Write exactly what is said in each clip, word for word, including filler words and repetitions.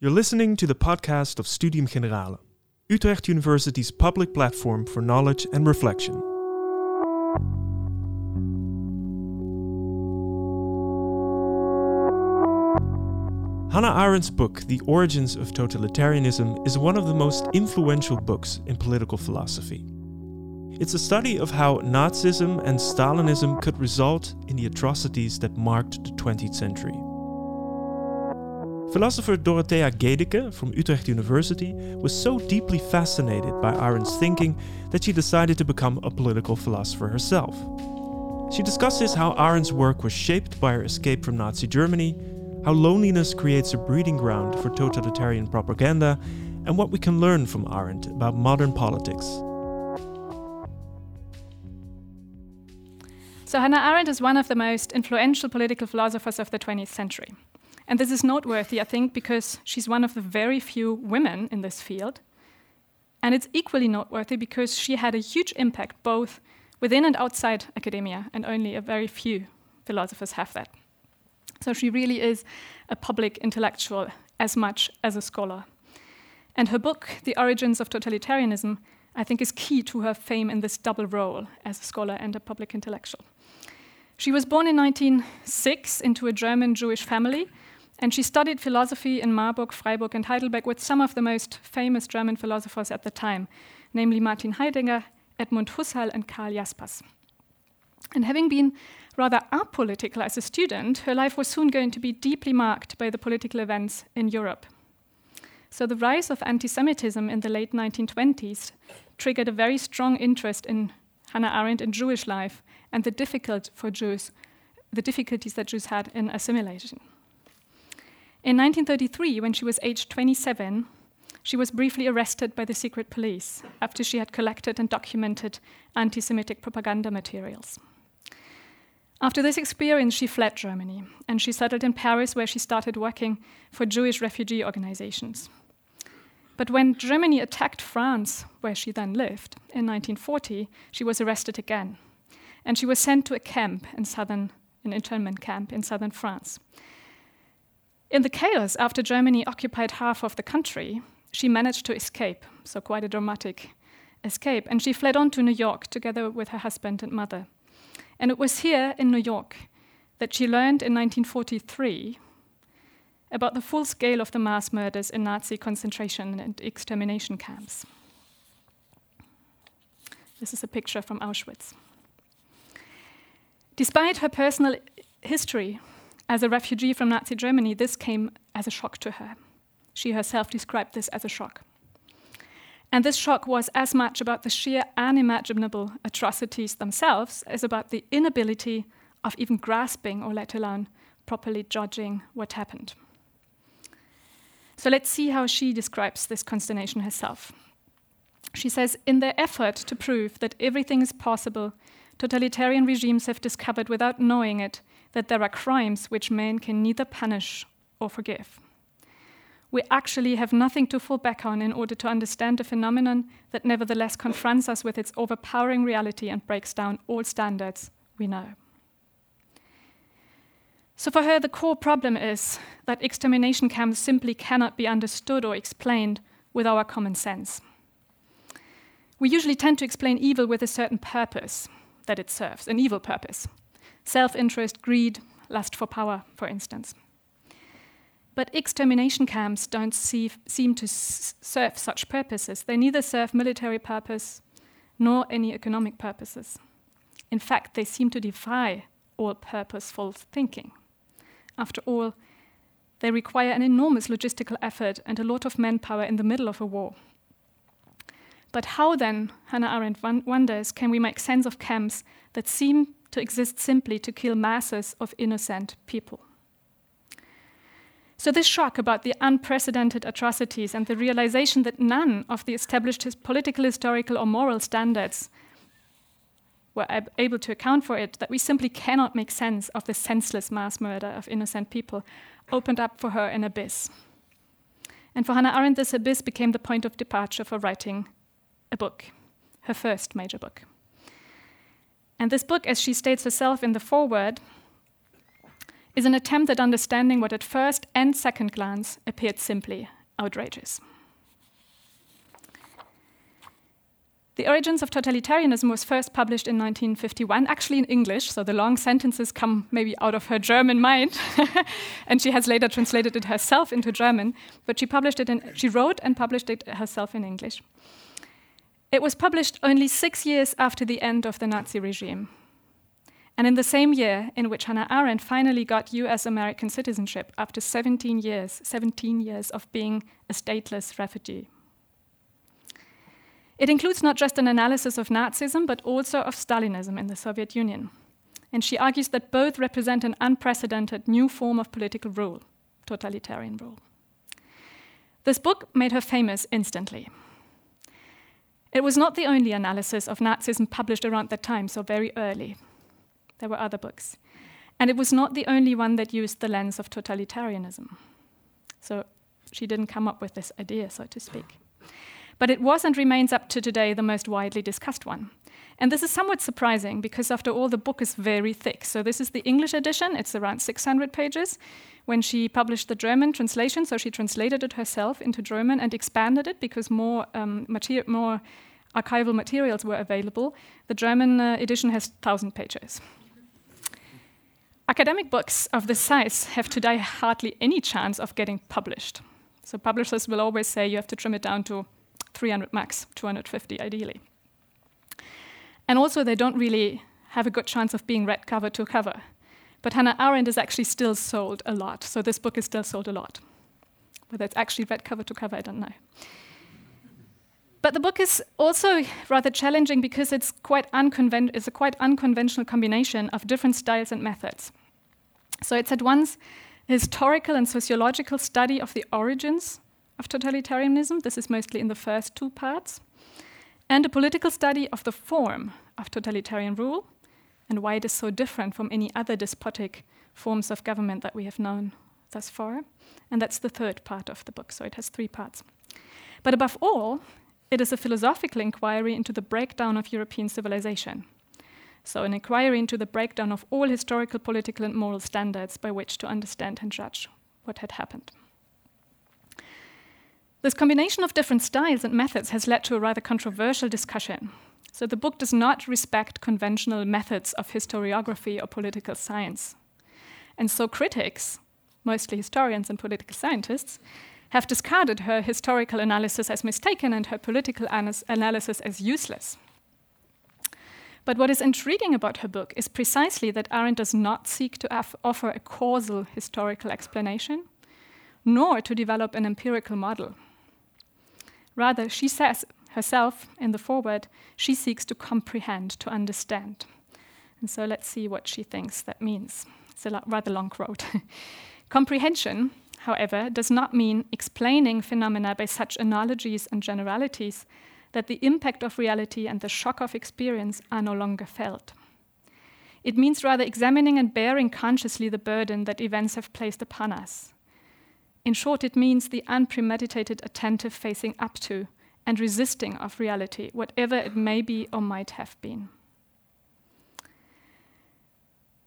You're listening to the podcast of Studium Generale, Utrecht University's public platform for knowledge and reflection. Hannah Arendt's book, The Origins of Totalitarianism, is one of the most influential books in political philosophy. It's a study of how Nazism and Stalinism could result in the atrocities that marked the twentieth century. Philosopher Dorothea Gedicke from Utrecht University was so deeply fascinated by Arendt's thinking that she decided to become a political philosopher herself. She discusses how Arendt's work was shaped by her escape from Nazi Germany, how loneliness creates a breeding ground for totalitarian propaganda, and what we can learn from Arendt about modern politics. So Hannah Arendt is one of the most influential political philosophers of the twentieth century. And this is noteworthy, I think, because she's one of the very few women in this field. And it's equally noteworthy because she had a huge impact both within and outside academia, and only a very few philosophers have that. So she really is a public intellectual as much as a scholar. And her book, The Origins of Totalitarianism, I think is key to her fame in this double role as a scholar and a public intellectual. She was born in nineteen oh six into a German Jewish family, and she studied philosophy in Marburg, Freiburg, and Heidelberg with some of the most famous German philosophers at the time, namely Martin Heidegger, Edmund Husserl, and Karl Jaspers. And having been rather apolitical as a student, her life was soon going to be deeply marked by the political events in Europe. So the rise of anti-Semitism in the late nineteen twenties triggered a very strong interest in Hannah Arendt in Jewish life and the difficult for Jews, the difficulties that Jews had in assimilation. In nineteen thirty-three, when she was aged twenty-seven, she was briefly arrested by the secret police after she had collected and documented anti-Semitic propaganda materials. After this experience, she fled Germany, and she settled in Paris, where she started working for Jewish refugee organizations. But when Germany attacked France, where she then lived, in nineteen forty, she was arrested again, and she was sent to a camp in southern, an internment camp in southern France. In the chaos after Germany occupied half of the country, she managed to escape, so quite a dramatic escape, and she fled on to New York together with her husband and mother. And it was here in New York that she learned in nineteen forty-three about the full scale of the mass murders in Nazi concentration and extermination camps. This is a picture from Auschwitz. Despite her personal history, as a refugee from Nazi Germany, this came as a shock to her. She herself described this as a shock. And this shock was as much about the sheer unimaginable atrocities themselves as about the inability of even grasping or let alone properly judging what happened. So let's see how she describes this consternation herself. She says, in their effort to prove that everything is possible, totalitarian regimes have discovered without knowing it that there are crimes which man can neither punish or forgive. We actually have nothing to fall back on in order to understand a phenomenon that nevertheless confronts us with its overpowering reality and breaks down all standards we know. So for her, the core problem is that extermination camps simply cannot be understood or explained with our common sense. We usually tend to explain evil with a certain purpose that it serves, an evil purpose. Self-interest, greed, lust for power, for instance. But extermination camps don't see, seem to s- serve such purposes. They neither serve military purpose nor any economic purposes. In fact, they seem to defy all purposeful thinking. After all, they require an enormous logistical effort and a lot of manpower in the middle of a war. But how then, Hannah Arendt wonders, can we make sense of camps that seem to exist simply to kill masses of innocent people? So this shock about the unprecedented atrocities and the realization that none of the established political, historical, or moral standards were ab- able to account for it, that we simply cannot make sense of the senseless mass murder of innocent people, opened up for her an abyss. And for Hannah Arendt, this abyss became the point of departure for writing a book, her first major book. And this book, as she states herself in the foreword, is an attempt at understanding what at first and second glance appeared simply outrageous. The Origins of Totalitarianism was first published in nineteen fifty-one, actually in English, so the long sentences come maybe out of her German mind, and she has later translated it herself into German, but she published it in, she wrote and published it herself in English. It was published only six years after the end of the Nazi regime, and in the same year in which Hannah Arendt finally got U S American citizenship after seventeen years, seventeen years of being a stateless refugee. It includes not just an analysis of Nazism, but also of Stalinism in the Soviet Union. And she argues that both represent an unprecedented new form of political rule, totalitarian rule. This book made her famous instantly. It was not the only analysis of Nazism published around that time, so very early. There were other books. And it was not the only one that used the lens of totalitarianism. So she didn't come up with this idea, so to speak. But it was and remains up to today the most widely discussed one. And this is somewhat surprising because, after all, the book is very thick. So this is the English edition. It's around six hundred pages. When she published the German translation, so she translated it herself into German and expanded it because more, um, materi- more archival materials were available. The German uh, edition has one thousand pages. Academic books of this size have today hardly any chance of getting published. So publishers will always say you have to trim it down to three hundred max, two hundred fifty ideally. And also they don't really have a good chance of being read cover to cover. But Hannah Arendt is actually still sold a lot, so this book is still sold a lot. Whether it's actually read cover to cover, I don't know. But the book is also rather challenging because it's, quite unconven- it's a quite unconventional combination of different styles and methods. So it's at once a historical and sociological study of the origins of totalitarianism, this is mostly in the first two parts, and a political study of the form of totalitarian rule and why it is so different from any other despotic forms of government that we have known thus far. And that's the third part of the book, so it has three parts. But above all, it is a philosophical inquiry into the breakdown of European civilization. So an inquiry into the breakdown of all historical, political, and moral standards by which to understand and judge what had happened. This combination of different styles and methods has led to a rather controversial discussion. So the book does not respect conventional methods of historiography or political science. And so critics, mostly historians and political scientists, have discarded her historical analysis as mistaken and her political anas- analysis as useless. But what is intriguing about her book is precisely that Arendt does not seek to af- offer a causal historical explanation, nor to develop an empirical model. Rather, she says herself in the foreword, she seeks to comprehend, to understand. And so let's see what she thinks that means. It's a lo- rather long quote. Comprehension, however, does not mean explaining phenomena by such analogies and generalities that the impact of reality and the shock of experience are no longer felt. It means rather examining and bearing consciously the burden that events have placed upon us. In short, it means the unpremeditated, attentive facing up to and resisting of reality, whatever it may be or might have been.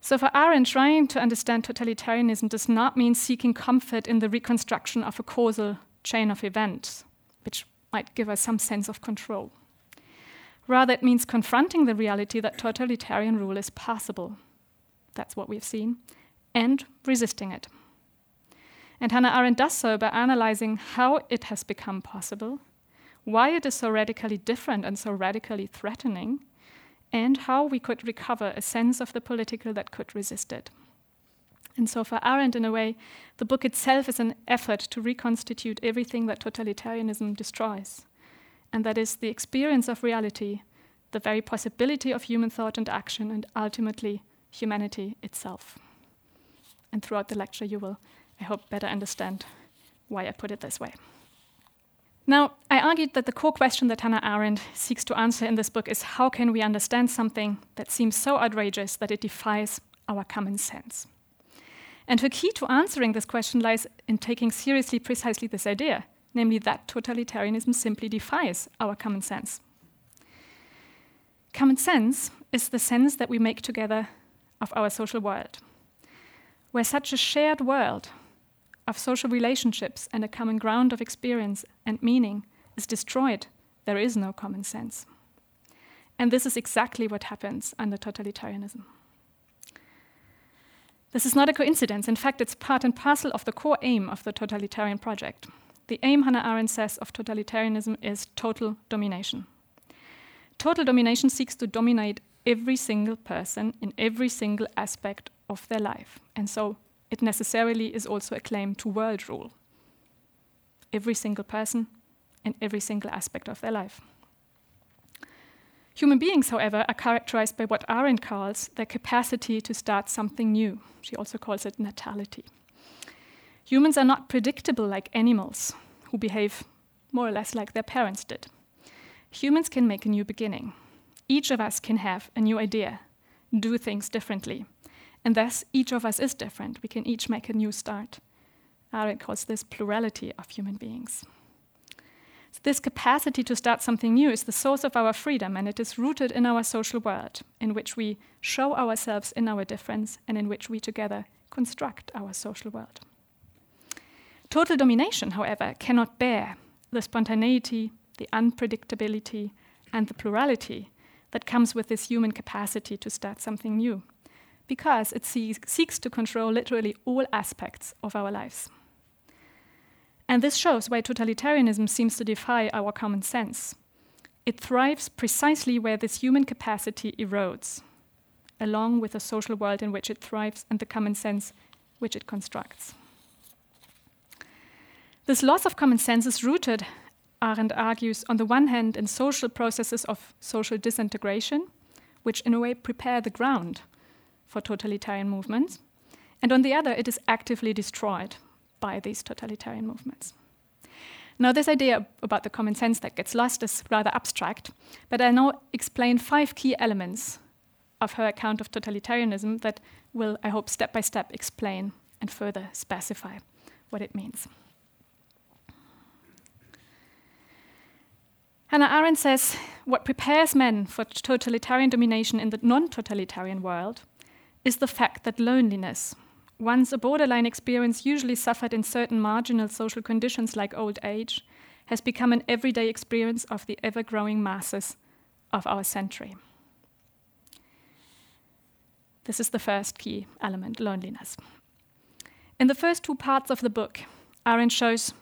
So for Arendt, trying to understand totalitarianism does not mean seeking comfort in the reconstruction of a causal chain of events, which might give us some sense of control. Rather, it means confronting the reality that totalitarian rule is possible. That's what we've seen, and resisting it. And Hannah Arendt does so by analyzing how it has become possible, why it is so radically different and so radically threatening, and how we could recover a sense of the political that could resist it. And so for Arendt, in a way, the book itself is an effort to reconstitute everything that totalitarianism destroys. And that is the experience of reality, the very possibility of human thought and action, and ultimately humanity itself. And throughout the lecture you will, I hope, better understand why I put it this way. Now, I argued that the core question that Hannah Arendt seeks to answer in this book is how can we understand something that seems so outrageous that it defies our common sense? And her key to answering this question lies in taking seriously precisely this idea, namely that totalitarianism simply defies our common sense. Common sense is the sense that we make together of our social world. where such a shared world of social relationships and a common ground of experience and meaning is destroyed, there is no common sense. And this is exactly what happens under totalitarianism. This is not a coincidence. In fact, it's part and parcel of the core aim of the totalitarian project. The aim, Hannah Arendt says, of totalitarianism is total domination. Total domination seeks to dominate every single person in every single aspect of their life. And so it necessarily is also a claim to world rule. Every single person in every single aspect of their life. Human beings, however, are characterized by what Arendt calls their capacity to start something new. She also calls it natality. Humans are not predictable like animals, who behave more or less like their parents did. Humans can make a new beginning. Each of us can have a new idea, do things differently. And thus, each of us is different. We can each make a new start. Arendt calls this plurality of human beings. So this capacity to start something new is the source of our freedom, and it is rooted in our social world, in which we show ourselves in our difference and in which we together construct our social world. Total domination, however, cannot bear the spontaneity, the unpredictability, and the plurality that comes with this human capacity to start something new, because it see- seeks to control literally all aspects of our lives. And this shows why totalitarianism seems to defy our common sense. It thrives precisely where this human capacity erodes, along with the social world in which it thrives and the common sense which it constructs. This loss of common sense is rooted, Arendt argues, on the one hand in social processes of social disintegration, which in a way prepare the ground for totalitarian movements, and on the other it is actively destroyed by these totalitarian movements. Now, this idea about the common sense that gets lost is rather abstract, but I now explain five key elements of her account of totalitarianism that will, I hope, step by step explain and further specify what it means. Hannah Arendt says, what prepares men for totalitarian domination in the non-totalitarian world is the fact that loneliness, once a borderline experience usually suffered in certain marginal social conditions like old age, has become an everyday experience of the ever-growing masses of our century. This is the first key element, loneliness. In the first two parts of the book, Arendt shows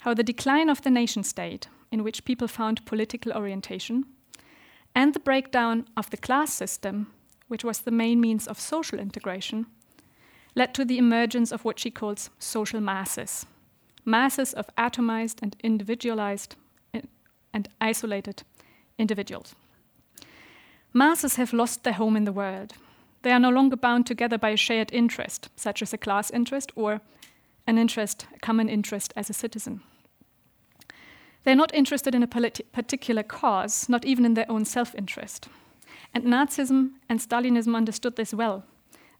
how the decline of the nation-state, in which people found political orientation, and the breakdown of the class system, which was the main means of social integration, led to the emergence of what she calls social masses, masses of atomized and individualized and isolated individuals. Masses have lost their home in the world. They are no longer bound together by a shared interest, such as a class interest or an interest, a common interest as a citizen. They're not interested in a politi- particular cause, not even in their own self-interest. And Nazism and Stalinism understood this well.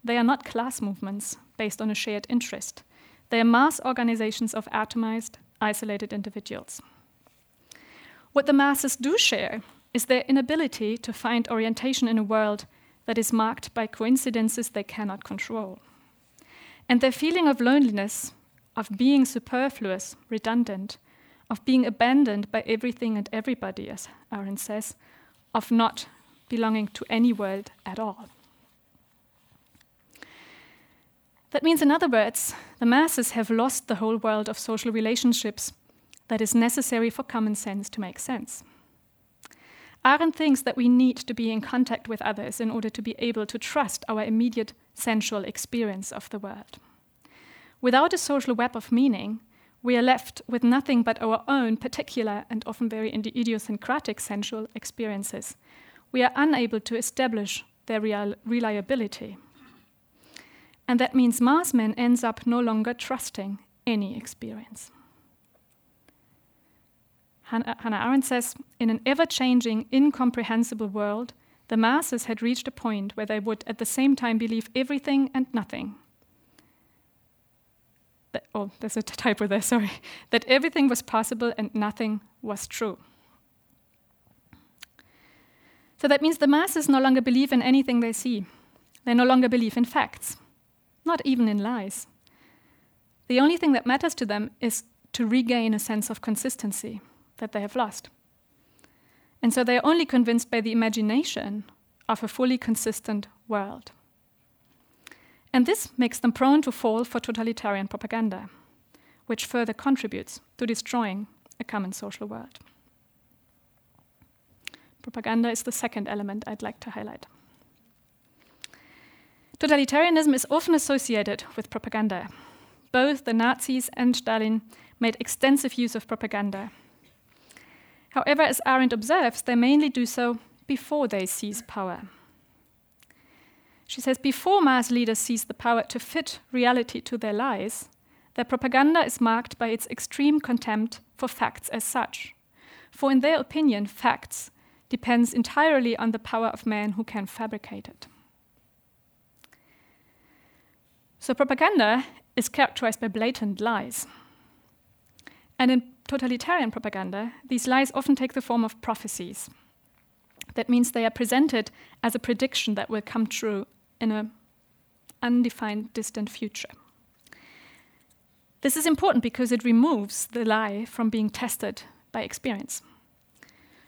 They are not class movements based on a shared interest. They are mass organizations of atomized, isolated individuals. What the masses do share is their inability to find orientation in a world that is marked by coincidences they cannot control. And their feeling of loneliness, of being superfluous, redundant, of being abandoned by everything and everybody, as Arendt says, of not belonging to any world at all. That means, in other words, the masses have lost the whole world of social relationships that is necessary for common sense to make sense. Arendt thinks that we need to be in contact with others in order to be able to trust our immediate sensual experience of the world. Without a social web of meaning, we are left with nothing but our own particular and often very idiosyncratic sensual experiences. We are unable to establish their real reliability. And that means mass man ends up no longer trusting any experience. Hannah Arendt says, in an ever-changing, incomprehensible world, the masses had reached a point where they would at the same time believe everything and nothing. That, oh, there's a typo there, sorry. That everything was possible and nothing was true. So that means the masses no longer believe in anything they see. They no longer believe in facts. not even in lies. The only thing that matters to them is to regain a sense of consistency that they have lost. And so they are only convinced by the imagination of a fully consistent world. And this makes them prone to fall for totalitarian propaganda, which further contributes to destroying a common social world. Propaganda is the second element I'd like to highlight. Totalitarianism is often associated with propaganda. Both the Nazis and Stalin made extensive use of propaganda. However, as Arendt observes, they mainly do so before they seize power. She says, before mass leaders seize the power to fit reality to their lies, their propaganda is marked by its extreme contempt for facts as such. For in their opinion, facts depends entirely on the power of man who can fabricate it. So propaganda is characterized by blatant lies. And in totalitarian propaganda, these lies often take the form of prophecies. That means they are presented as a prediction that will come true in an undefined distant future. This is important because it removes the lie from being tested by experience.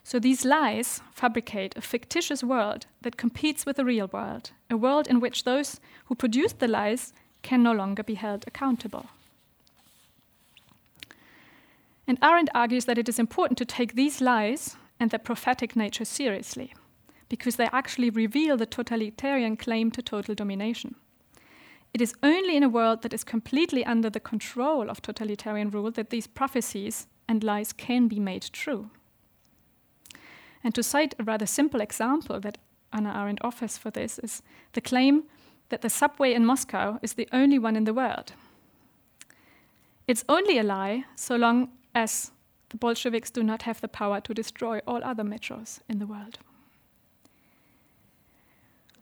So these lies fabricate a fictitious world that competes with the real world, a world in which those who produced the lies can no longer be held accountable. And Arendt argues that it is important to take these lies and their prophetic nature seriously, because they actually reveal the totalitarian claim to total domination. It is only in a world that is completely under the control of totalitarian rule that these prophecies and lies can be made true. And to cite a rather simple example that Hannah Arendt offers for this is the claim that the subway in Moscow is the only one in the world. It's only a lie so long as the Bolsheviks do not have the power to destroy all other metros in the world.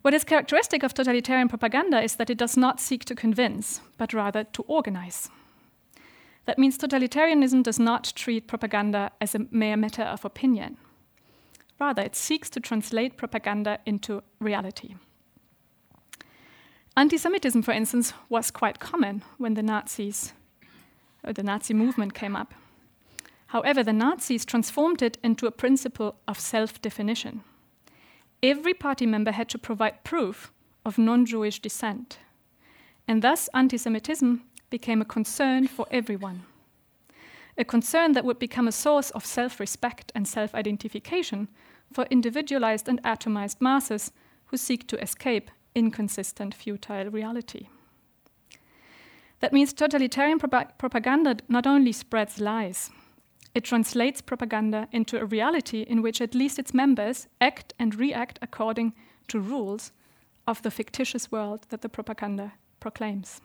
What is characteristic of totalitarian propaganda is that it does not seek to convince, but rather to organize. That means totalitarianism does not treat propaganda as a mere matter of opinion. Rather, it seeks to translate propaganda into reality. Anti-Semitism, for instance, was quite common when the Nazis, or the Nazi movement came up. However, the Nazis transformed it into a principle of self-definition. Every party member had to provide proof of non-Jewish descent, and thus anti-Semitism became a concern for everyone. A concern that would become a source of self-respect and self-identification for individualized and atomized masses who seek to escape inconsistent, futile reality. That means totalitarian prop- propaganda not only spreads lies, it translates propaganda into a reality in which at least its members act and react according to rules of the fictitious world that the propaganda proclaims.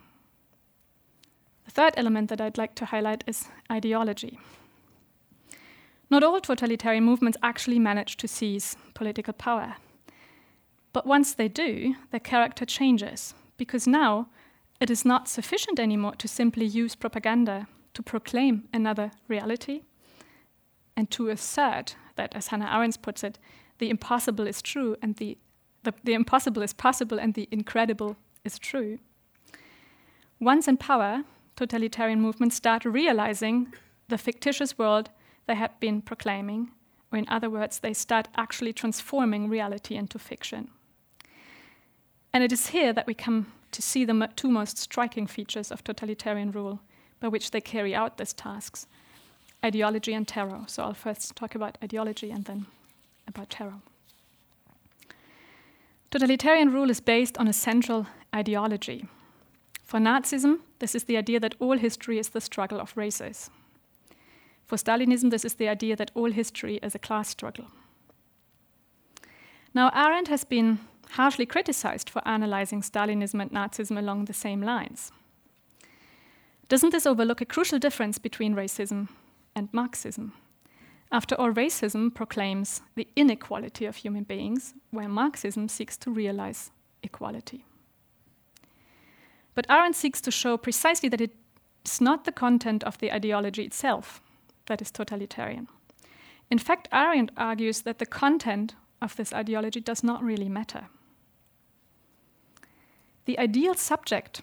The third element that I'd like to highlight is ideology. Not all totalitarian movements actually manage to seize political power. But once they do, their character changes, because now it is not sufficient anymore to simply use propaganda to proclaim another reality and to assert that, as Hannah Arendt puts it, the impossible is true and the, the, the impossible is possible and the incredible is true. Once in power, totalitarian movements start realizing the fictitious world they had been proclaiming, or in other words, they start actually transforming reality into fiction. And it is here that we come to see the two most striking features of totalitarian rule by which they carry out these tasks, ideology and terror. So I'll first talk about ideology and then about terror. Totalitarian rule is based on a central ideology. For Nazism, this is the idea that all history is the struggle of races. For Stalinism, this is the idea that all history is a class struggle. Now, Arendt has been harshly criticized for analyzing Stalinism and Nazism along the same lines. Doesn't this overlook a crucial difference between racism and Marxism? After all, racism proclaims the inequality of human beings, where Marxism seeks to realize equality. But Arendt seeks to show precisely that it's not the content of the ideology itself that is totalitarian. In fact, Arendt argues that the content of this ideology does not really matter. The ideal subject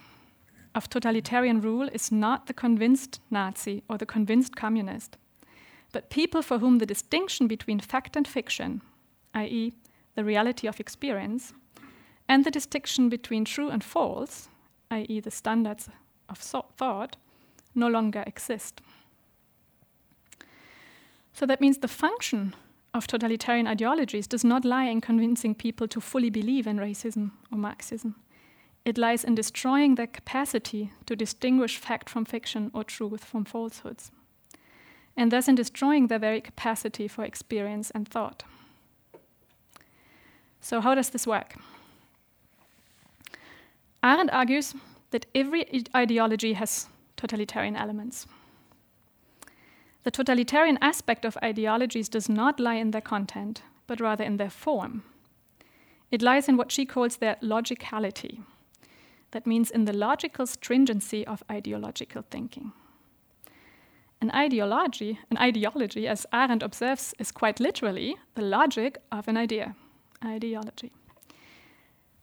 of totalitarian rule is not the convinced Nazi or the convinced communist, but people for whom the distinction between fact and fiction, that is, the reality of experience, and the distinction between true and false, that is, the standards of so- thought, no longer exist. So that means the function of totalitarian ideologies does not lie in convincing people to fully believe in racism or Marxism. It lies in destroying their capacity to distinguish fact from fiction or truth from falsehoods, and thus in destroying their very capacity for experience and thought. So how does this work? Arendt argues that every ideology has totalitarian elements. The totalitarian aspect of ideologies does not lie in their content, but rather in their form. It lies in what she calls their logicality. That means in the logical stringency of ideological thinking. An ideology, an ideology, as Arendt observes, is quite literally the logic of an idea, ideology.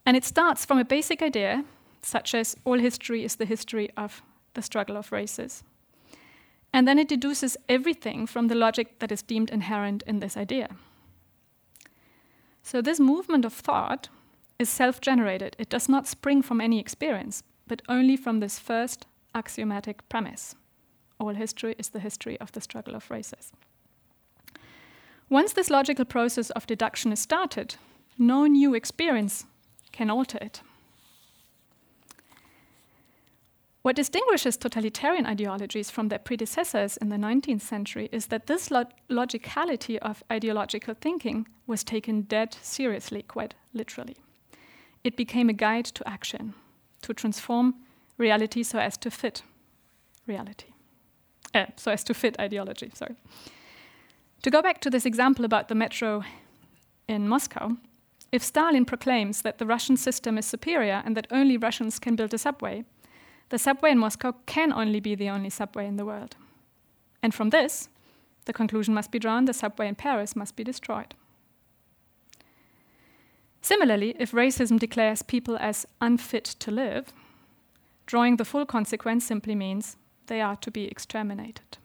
And it starts from a basic idea, such as all history is the history of the struggle of races. And then it deduces everything from the logic that is deemed inherent in this idea. So this movement of thought is self-generated. It does not spring from any experience, but only from this first axiomatic premise. All history is the history of the struggle of races. Once this logical process of deduction is started, no new experience can alter it. What distinguishes totalitarian ideologies from their predecessors in the nineteenth century is that this log- logicality of ideological thinking was taken dead seriously, quite literally. It became a guide to action, to transform reality so as to fit reality. Uh, so as to fit ideology, sorry. To go back to this example about the metro in Moscow, if Stalin proclaims that the Russian system is superior and that only Russians can build a subway, the subway in Moscow can only be the only subway in the world. And from this, the conclusion must be drawn, the subway in Paris must be destroyed. Similarly, if racism declares people as unfit to live, drawing the full consequence simply means they are to be exterminated.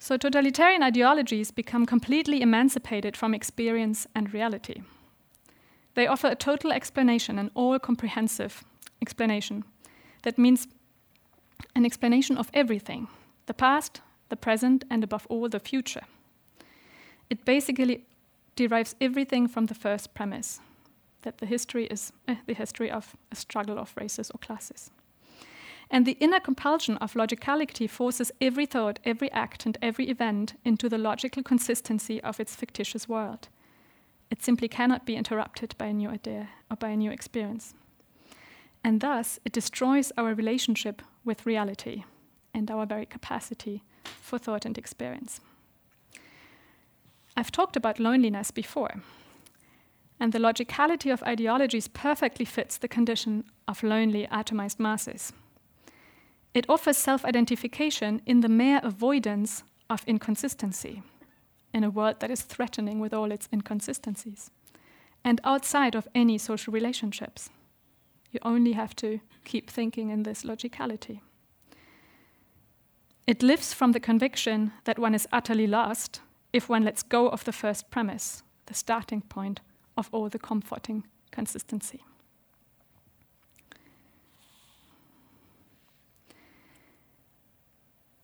So totalitarian ideologies become completely emancipated from experience and reality. They offer a total explanation, an all-comprehensive explanation. That means an explanation of everything, the past, the present, and above all, the future. It basically derives everything from the first premise, that the history is eh, the history of a struggle of races or classes. And the inner compulsion of logicality forces every thought, every act, and every event into the logical consistency of its fictitious world. It simply cannot be interrupted by a new idea or by a new experience. And thus, it destroys our relationship with reality and our very capacity for thought and experience. I've talked about loneliness before, and the logicality of ideologies perfectly fits the condition of lonely, atomized masses. It offers self-identification in the mere avoidance of inconsistency, in a world that is threatening with all its inconsistencies, and outside of any social relationships. You only have to keep thinking in this logicality. It lives from the conviction that one is utterly lost if one lets go of the first premise, the starting point of all the comforting consistency.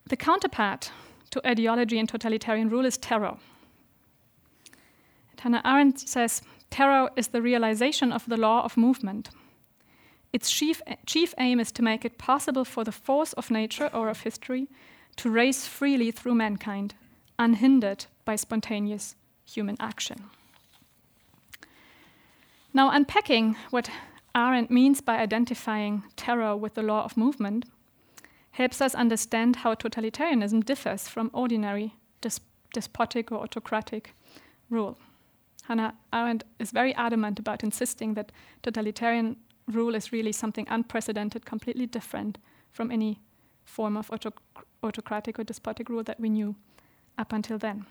The counterpart to ideology and totalitarian rule is terror. And Hannah Arendt says, terror is the realization of the law of movement. Its chief, chief aim is to make it possible for the force of nature or of history to race freely through mankind, unhindered by spontaneous human action. Now, unpacking what Arendt means by identifying terror with the law of movement helps us understand how totalitarianism differs from ordinary dis- despotic or autocratic rule. Hannah Arendt is very adamant about insisting that totalitarian rule is really something unprecedented, completely different from any form of auto- autocratic or despotic rule that we knew up until then.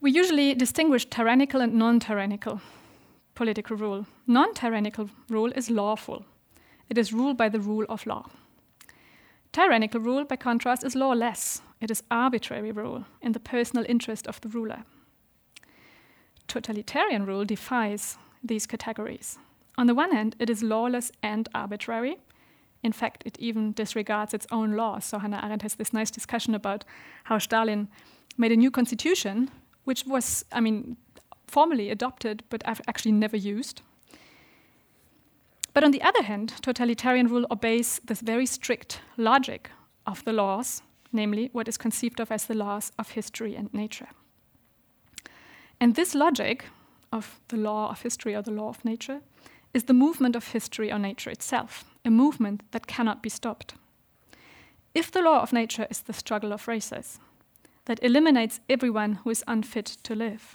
We usually distinguish tyrannical and non-tyrannical political rule. Non-tyrannical rule is lawful. It is ruled by the rule of law. Tyrannical rule, by contrast, is lawless. It is arbitrary rule in the personal interest of the ruler. Totalitarian rule defies these categories. On the one hand, it is lawless and arbitrary. In fact, it even disregards its own laws. So Hannah Arendt has this nice discussion about how Stalin made a new constitution, which was, I mean, formally adopted, but actually never used. But on the other hand, totalitarian rule obeys this very strict logic of the laws, namely what is conceived of as the laws of history and nature. And this logic of the law of history or the law of nature is the movement of history or nature itself, a movement that cannot be stopped. If the law of nature is the struggle of races, that eliminates everyone who is unfit to live,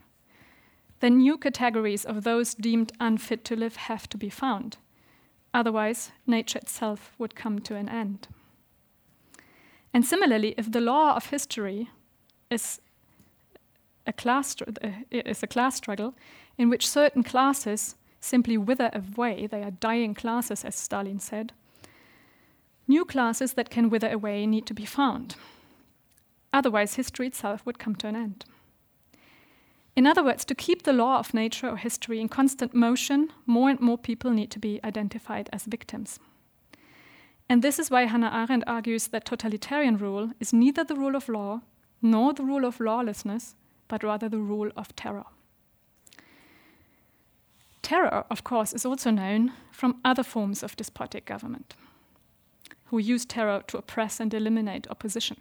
then new categories of those deemed unfit to live have to be found. Otherwise, nature itself would come to an end. And similarly, if the law of history is a class, is a class struggle in which certain classes simply wither away, they are dying classes, as Stalin said, new classes that can wither away need to be found. Otherwise, history itself would come to an end. In other words, to keep the law of nature or history in constant motion, more and more people need to be identified as victims. And this is why Hannah Arendt argues that totalitarian rule is neither the rule of law nor the rule of lawlessness, but rather the rule of terror. Terror, of course, is also known from other forms of despotic government, who use terror to oppress and eliminate opposition.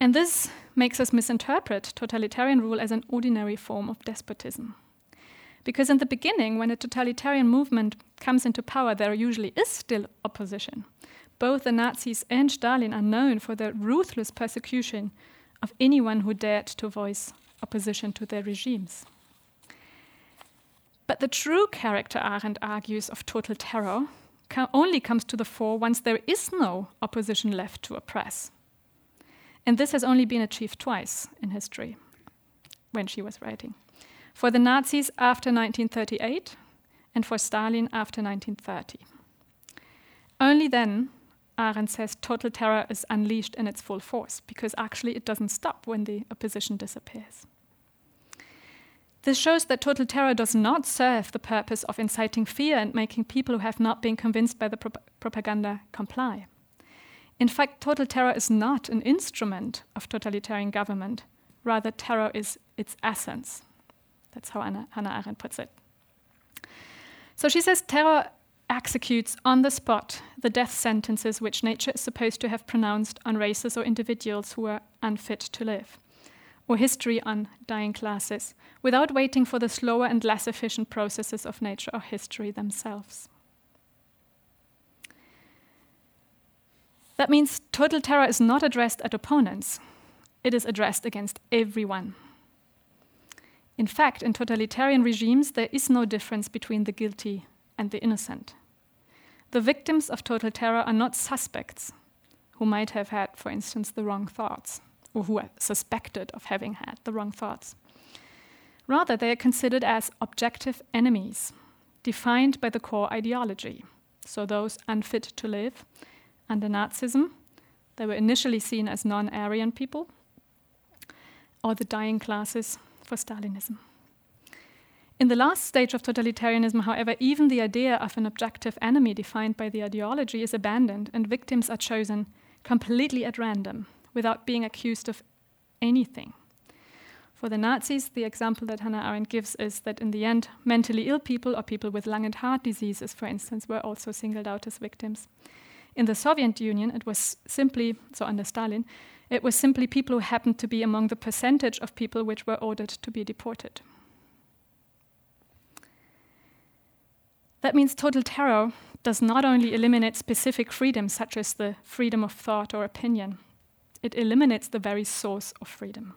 And this makes us misinterpret totalitarian rule as an ordinary form of despotism. Because in the beginning, when a totalitarian movement comes into power, there usually is still opposition. Both the Nazis and Stalin are known for their ruthless persecution of anyone who dared to voice opposition to their regimes. But the true character, Arendt argues, of total terror co- only comes to the fore once there is no opposition left to oppress. And this has only been achieved twice in history, when she was writing. For the Nazis after nineteen thirty-eight, and for Stalin after nineteen thirty. Only then, Arendt says, total terror is unleashed in its full force, because actually it doesn't stop when the opposition disappears. This shows that total terror does not serve the purpose of inciting fear and making people who have not been convinced by the prop- propaganda comply. In fact, total terror is not an instrument of totalitarian government. Rather, terror is its essence. That's how Anna, Hannah Arendt puts it. So she says terror executes on the spot the death sentences which nature is supposed to have pronounced on races or individuals who are unfit to live, or history on dying classes, without waiting for the slower and less efficient processes of nature or history themselves. That means total terror is not addressed at opponents. It is addressed against everyone. In fact, in totalitarian regimes, there is no difference between the guilty and the innocent. The victims of total terror are not suspects who might have had, for instance, the wrong thoughts, or who are suspected of having had the wrong thoughts. Rather, they are considered as objective enemies, defined by the core ideology. So those unfit to live, under Nazism, they were initially seen as non-Aryan people, or the dying classes for Stalinism. In the last stage of totalitarianism, however, even the idea of an objective enemy defined by the ideology is abandoned, and victims are chosen completely at random, without being accused of anything. For the Nazis, the example that Hannah Arendt gives is that in the end, mentally ill people or people with lung and heart diseases, for instance, were also singled out as victims. In the Soviet Union, it was simply, so under Stalin, it was simply people who happened to be among the percentage of people which were ordered to be deported. That means total terror does not only eliminate specific freedoms, such as the freedom of thought or opinion, it eliminates the very source of freedom.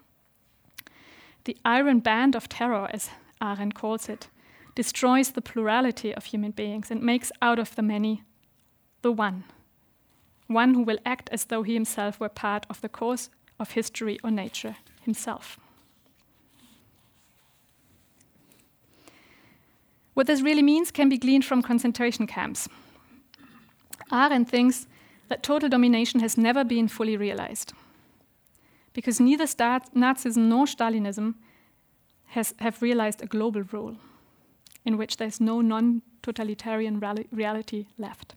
The Iron Band of terror, as Arendt calls it, destroys the plurality of human beings and makes out of the many the one. one who will act as though he himself were part of the course of history or nature himself. What this really means can be gleaned from concentration camps. Arendt thinks that total domination has never been fully realized, because neither Nazism nor Stalinism has, have realized a global rule in which there's no non-totalitarian reali- reality left.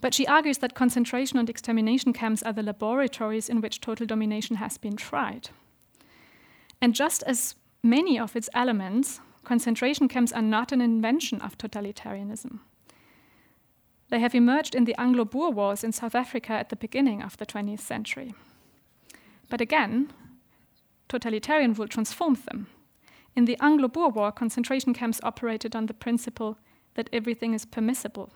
But she argues that concentration and extermination camps are the laboratories in which total domination has been tried. And just as many of its elements, concentration camps are not an invention of totalitarianism. They have emerged in the Anglo-Boer Wars in South Africa at the beginning of the twentieth century. But again, totalitarian rule transformed them. In the Anglo-Boer War, concentration camps operated on the principle that everything is permissible.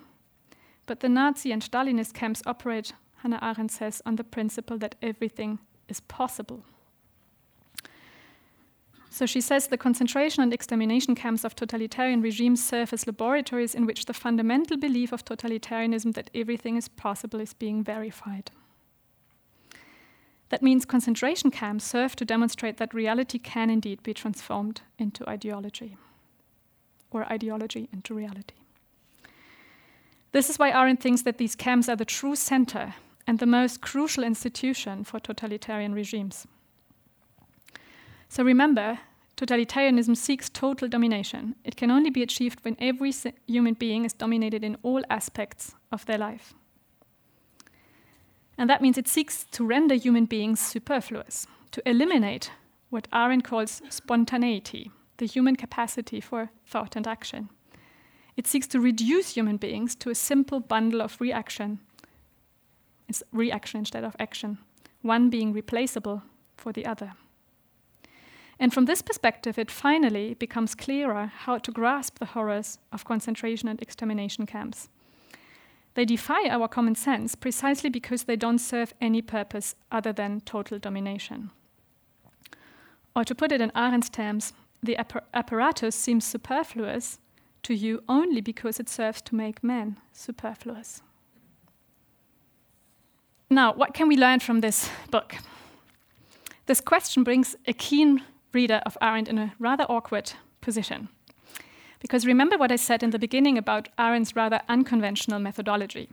But the Nazi and Stalinist camps operate, Hannah Arendt says, on the principle that everything is possible. So she says the concentration and extermination camps of totalitarian regimes serve as laboratories in which the fundamental belief of totalitarianism that everything is possible is being verified. That means concentration camps serve to demonstrate that reality can indeed be transformed into ideology, or ideology into reality. This is why Arendt thinks that these camps are the true center and the most crucial institution for totalitarian regimes. So remember, totalitarianism seeks total domination. It can only be achieved when every si- human being is dominated in all aspects of their life. And that means it seeks to render human beings superfluous, to eliminate what Arendt calls spontaneity, the human capacity for thought and action. It seeks to reduce human beings to a simple bundle of reaction. It's reaction instead of action, one being replaceable for the other. And from this perspective, it finally becomes clearer how to grasp the horrors of concentration and extermination camps. They defy our common sense precisely because they don't serve any purpose other than total domination. Or to put it in Arendt's terms, the appar- apparatus seems superfluous to you only because it serves to make men superfluous. Now, what can we learn from this book? This question brings a keen reader of Arendt in a rather awkward position. Because remember what I said in the beginning about Arendt's rather unconventional methodology.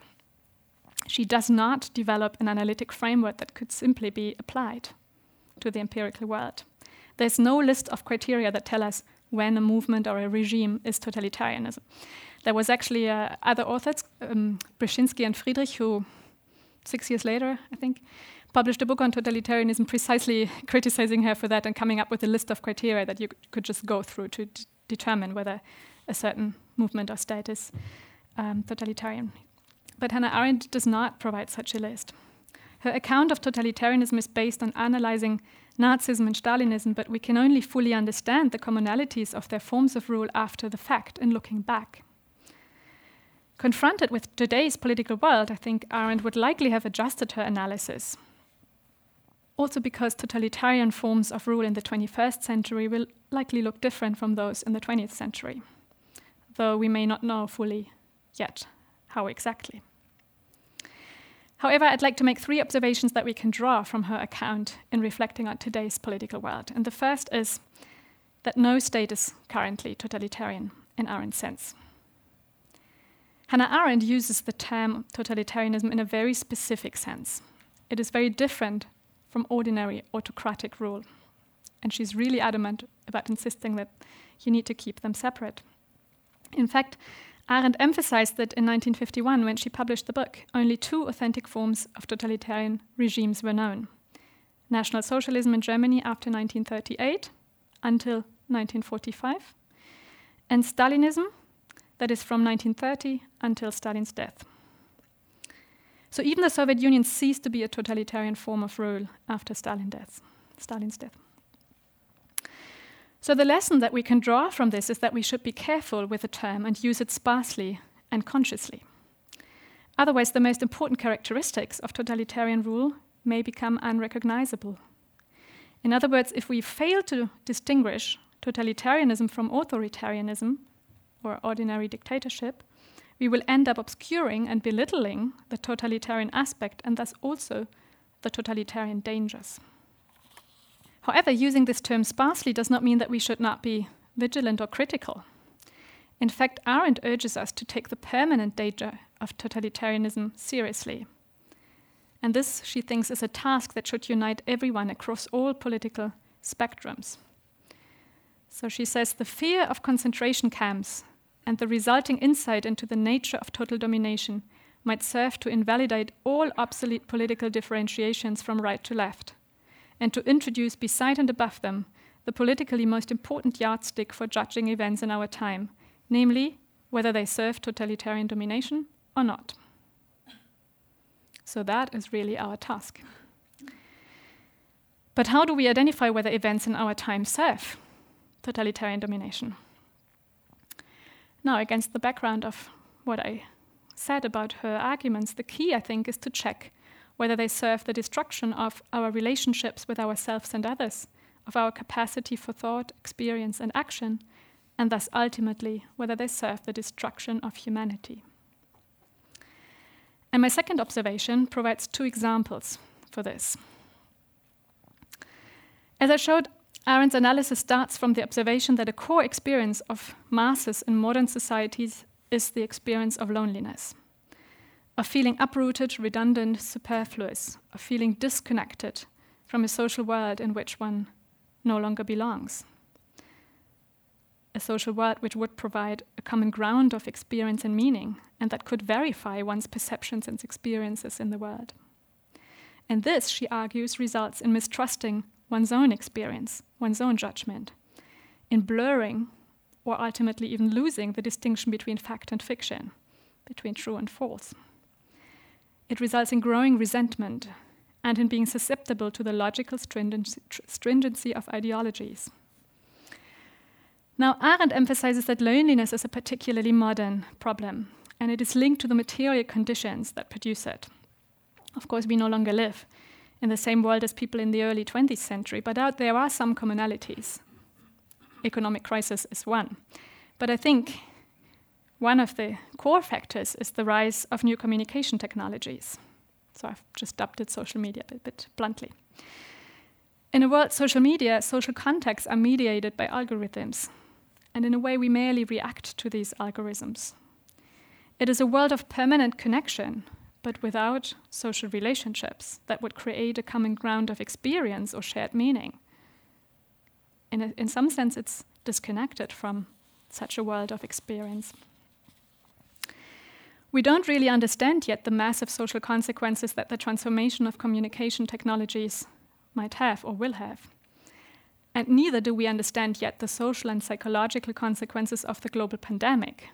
She does not develop an analytic framework that could simply be applied to the empirical world. There's no list of criteria that tell us when a movement or a regime is totalitarianism. There was actually uh, other authors, um, Brzezinski and Friedrich, who six years later, I think, published a book on totalitarianism precisely criticizing her for that and coming up with a list of criteria that you c- could just go through to d- determine whether a certain movement or state is um, totalitarian. But Hannah Arendt does not provide such a list. Her account of totalitarianism is based on analyzing Nazism and Stalinism, but we can only fully understand the commonalities of their forms of rule after the fact and looking back. Confronted with today's political world, I think Arendt would likely have adjusted her analysis. Also because totalitarian forms of rule in the twenty-first century will likely look different from those in the twentieth century, though we may not know fully yet how exactly. However, I'd like to make three observations that we can draw from her account in reflecting on today's political world. And the first is that no state is currently totalitarian in Arendt's sense. Hannah Arendt uses the term totalitarianism in a very specific sense. It is very different from ordinary autocratic rule. And she's really adamant about insisting that you need to keep them separate. In fact, Arendt emphasized that in nineteen fifty-one, when she published the book, only two authentic forms of totalitarian regimes were known. National Socialism in Germany after nineteen thirty-eight until nineteen forty-five, and Stalinism, that is from nineteen thirty until Stalin's death. So even the Soviet Union ceased to be a totalitarian form of rule after Stalin death, Stalin's death. So the lesson that we can draw from this is that we should be careful with the term and use it sparsely and consciously. Otherwise, the most important characteristics of totalitarian rule may become unrecognizable. In other words, if we fail to distinguish totalitarianism from authoritarianism or ordinary dictatorship, we will end up obscuring and belittling the totalitarian aspect and thus also the totalitarian dangers. However, using this term sparsely does not mean that we should not be vigilant or critical. in fact, Arendt urges us to take the permanent danger of totalitarianism seriously. And this, she thinks, is a task that should unite everyone across all political spectrums. So she says, the fear of concentration camps and the resulting insight into the nature of total domination might serve to invalidate all obsolete political differentiations from right to left, and to introduce beside and above them the politically most important yardstick for judging events in our time, namely, whether they serve totalitarian domination or not. So that is really our task. But how do we identify whether events in our time serve totalitarian domination? Now, against the background of what I said about her arguments, the key, I think, is to check whether they serve the destruction of our relationships with ourselves and others, of our capacity for thought, experience, and action, and thus ultimately whether they serve the destruction of humanity. And my second observation provides two examples for this. As I showed, Arendt's analysis starts from the observation that a core experience of masses in modern societies is the experience of loneliness, of feeling uprooted, redundant, superfluous, of feeling disconnected from a social world in which one no longer belongs. A social world which would provide a common ground of experience and meaning, and that could verify one's perceptions and experiences in the world. And this, she argues, results in mistrusting one's own experience, one's own judgment, in blurring or ultimately even losing the distinction between fact and fiction, between true and false. It results in growing resentment and in being susceptible to the logical stringency of ideologies. Now, Arendt emphasizes that loneliness is a particularly modern problem, and it is linked to the material conditions that produce it. Of course, we no longer live in the same world as people in the early twentieth century, but out there are some commonalities. Economic crisis is one. But I think one of the core factors is the rise of new communication technologies. So I've just dubbed it social media a bit bluntly. In a world social media, social contacts are mediated by algorithms, and in a way we merely react to these algorithms. It is a world of permanent connection, but without social relationships that would create a common ground of experience or shared meaning. In, a, in some sense, it's disconnected from such a world of experience. We don't really understand yet the massive social consequences that the transformation of communication technologies might have or will have. And neither do we understand yet the social and psychological consequences of the global pandemic,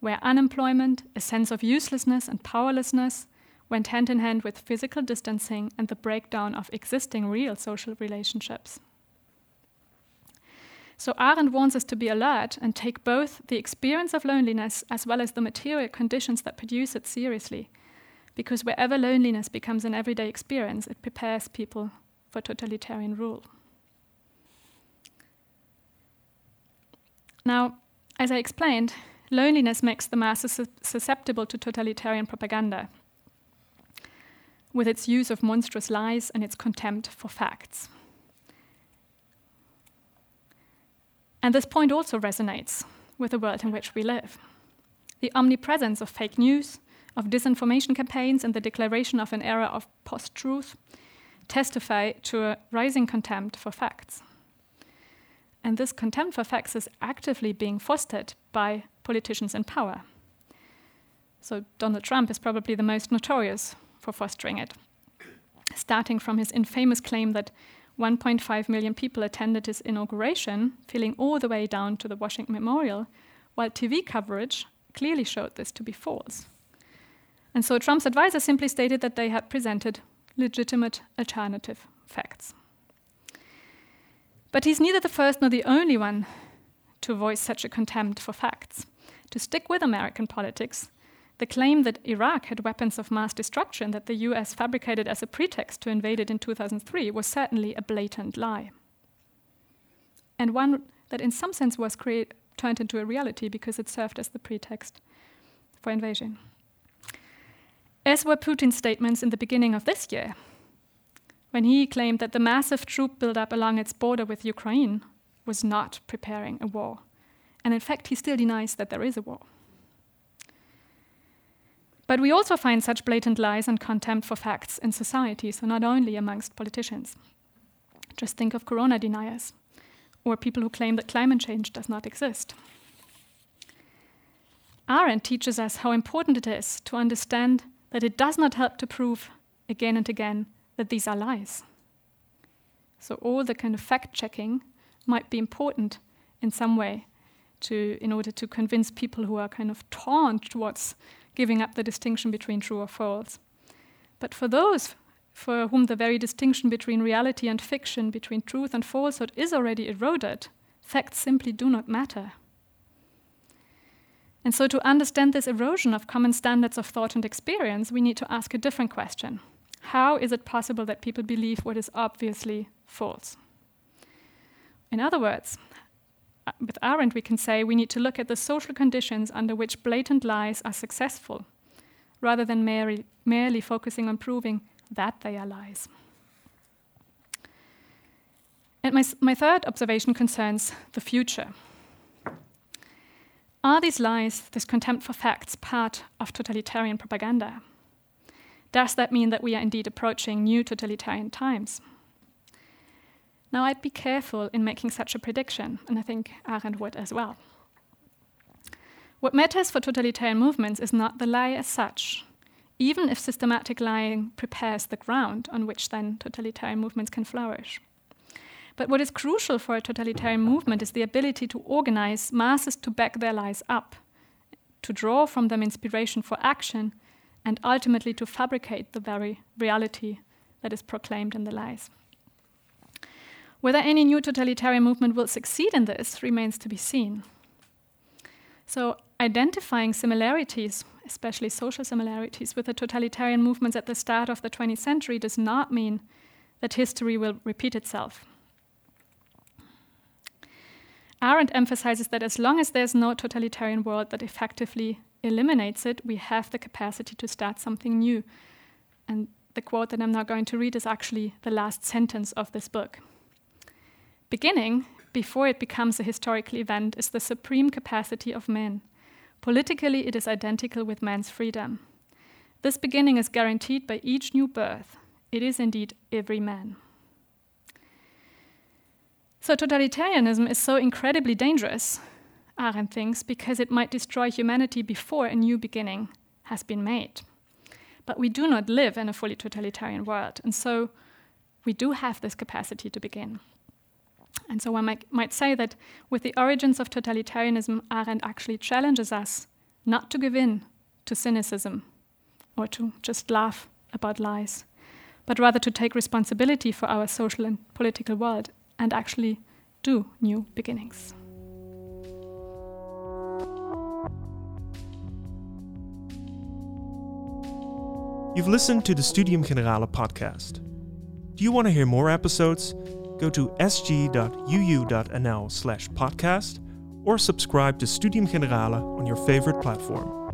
where unemployment, a sense of uselessness and powerlessness went hand in hand with physical distancing and the breakdown of existing real social relationships. So Arendt warns us to be alert and take both the experience of loneliness as well as the material conditions that produce it seriously, because wherever loneliness becomes an everyday experience, it prepares people for totalitarian rule. Now, as I explained, loneliness makes the masses susceptible to totalitarian propaganda, with its use of monstrous lies and its contempt for facts. And this point also resonates with the world in which we live. The omnipresence of fake news, of disinformation campaigns, and the declaration of an era of post-truth testify to a rising contempt for facts. And this contempt for facts is actively being fostered by politicians in power. So Donald Trump is probably the most notorious for fostering it, starting from his infamous claim that one point five million people attended his inauguration, filling all the way down to the Washington Memorial, while T V coverage clearly showed this to be false. And so Trump's advisor simply stated that they had presented legitimate alternative facts. But he's neither the first nor the only one to voice such a contempt for facts. To stick with American politics, the claim that Iraq had weapons of mass destruction that the U S fabricated as a pretext to invade it in two thousand three was certainly a blatant lie, and one that in some sense was create, turned into a reality because it served as the pretext for invasion. As were Putin's statements in the beginning of this year, when he claimed that the massive troop buildup along its border with Ukraine was not preparing a war, And in fact, he still denies that there is a war. But we also find such blatant lies and contempt for facts in society, so not only amongst politicians. Just think of corona deniers, or people who claim that climate change does not exist. Arendt teaches us how important it is to understand that it does not help to prove again and again that these are lies. So all the kind of fact-checking might be important in some way to, in order to convince people who are kind of torn towards giving up the distinction between true or false. But for those for whom the very distinction between reality and fiction, between truth and falsehood is already eroded, facts simply do not matter. And so to understand this erosion of common standards of thought and experience, we need to ask a different question. How is it possible that people believe what is obviously false? In other words, with Arendt we can say we need to look at the social conditions under which blatant lies are successful, rather than merely, merely focusing on proving that they are lies. And my, my third observation concerns the future. Are these lies, this contempt for facts, part of totalitarian propaganda? Does that mean that we are indeed approaching new totalitarian times? Now, I'd be careful in making such a prediction, and I think Arendt would as well. What matters for totalitarian movements is not the lie as such, even if systematic lying prepares the ground on which then totalitarian movements can flourish. But what is crucial for a totalitarian movement is the ability to organize masses to back their lies up, to draw from them inspiration for action, and ultimately to fabricate the very reality that is proclaimed in the lies. Whether any new totalitarian movement will succeed in this remains to be seen. So identifying similarities, especially social similarities, with the totalitarian movements at the start of the twentieth century does not mean that history will repeat itself. Arendt emphasizes that as long as there's no totalitarian world that effectively eliminates it, we have the capacity to start something new. And the quote that I'm now going to read is actually the last sentence of this book. Beginning, before it becomes a historical event, is the supreme capacity of man. Politically, it is identical with man's freedom. This beginning is guaranteed by each new birth. It is indeed every man. So totalitarianism is so incredibly dangerous, Arendt thinks, because it might destroy humanity before a new beginning has been made. But we do not live in a fully totalitarian world, and so we do have this capacity to begin. And so one might, might say that with the origins of totalitarianism, Arendt actually challenges us not to give in to cynicism or to just laugh about lies, but rather to take responsibility for our social and political world and actually do new beginnings. You've listened to the Studium Generale podcast. Do you want to hear more episodes? Go to s g dot u u dot n l slash podcast or subscribe to Studium Generale on your favorite platform.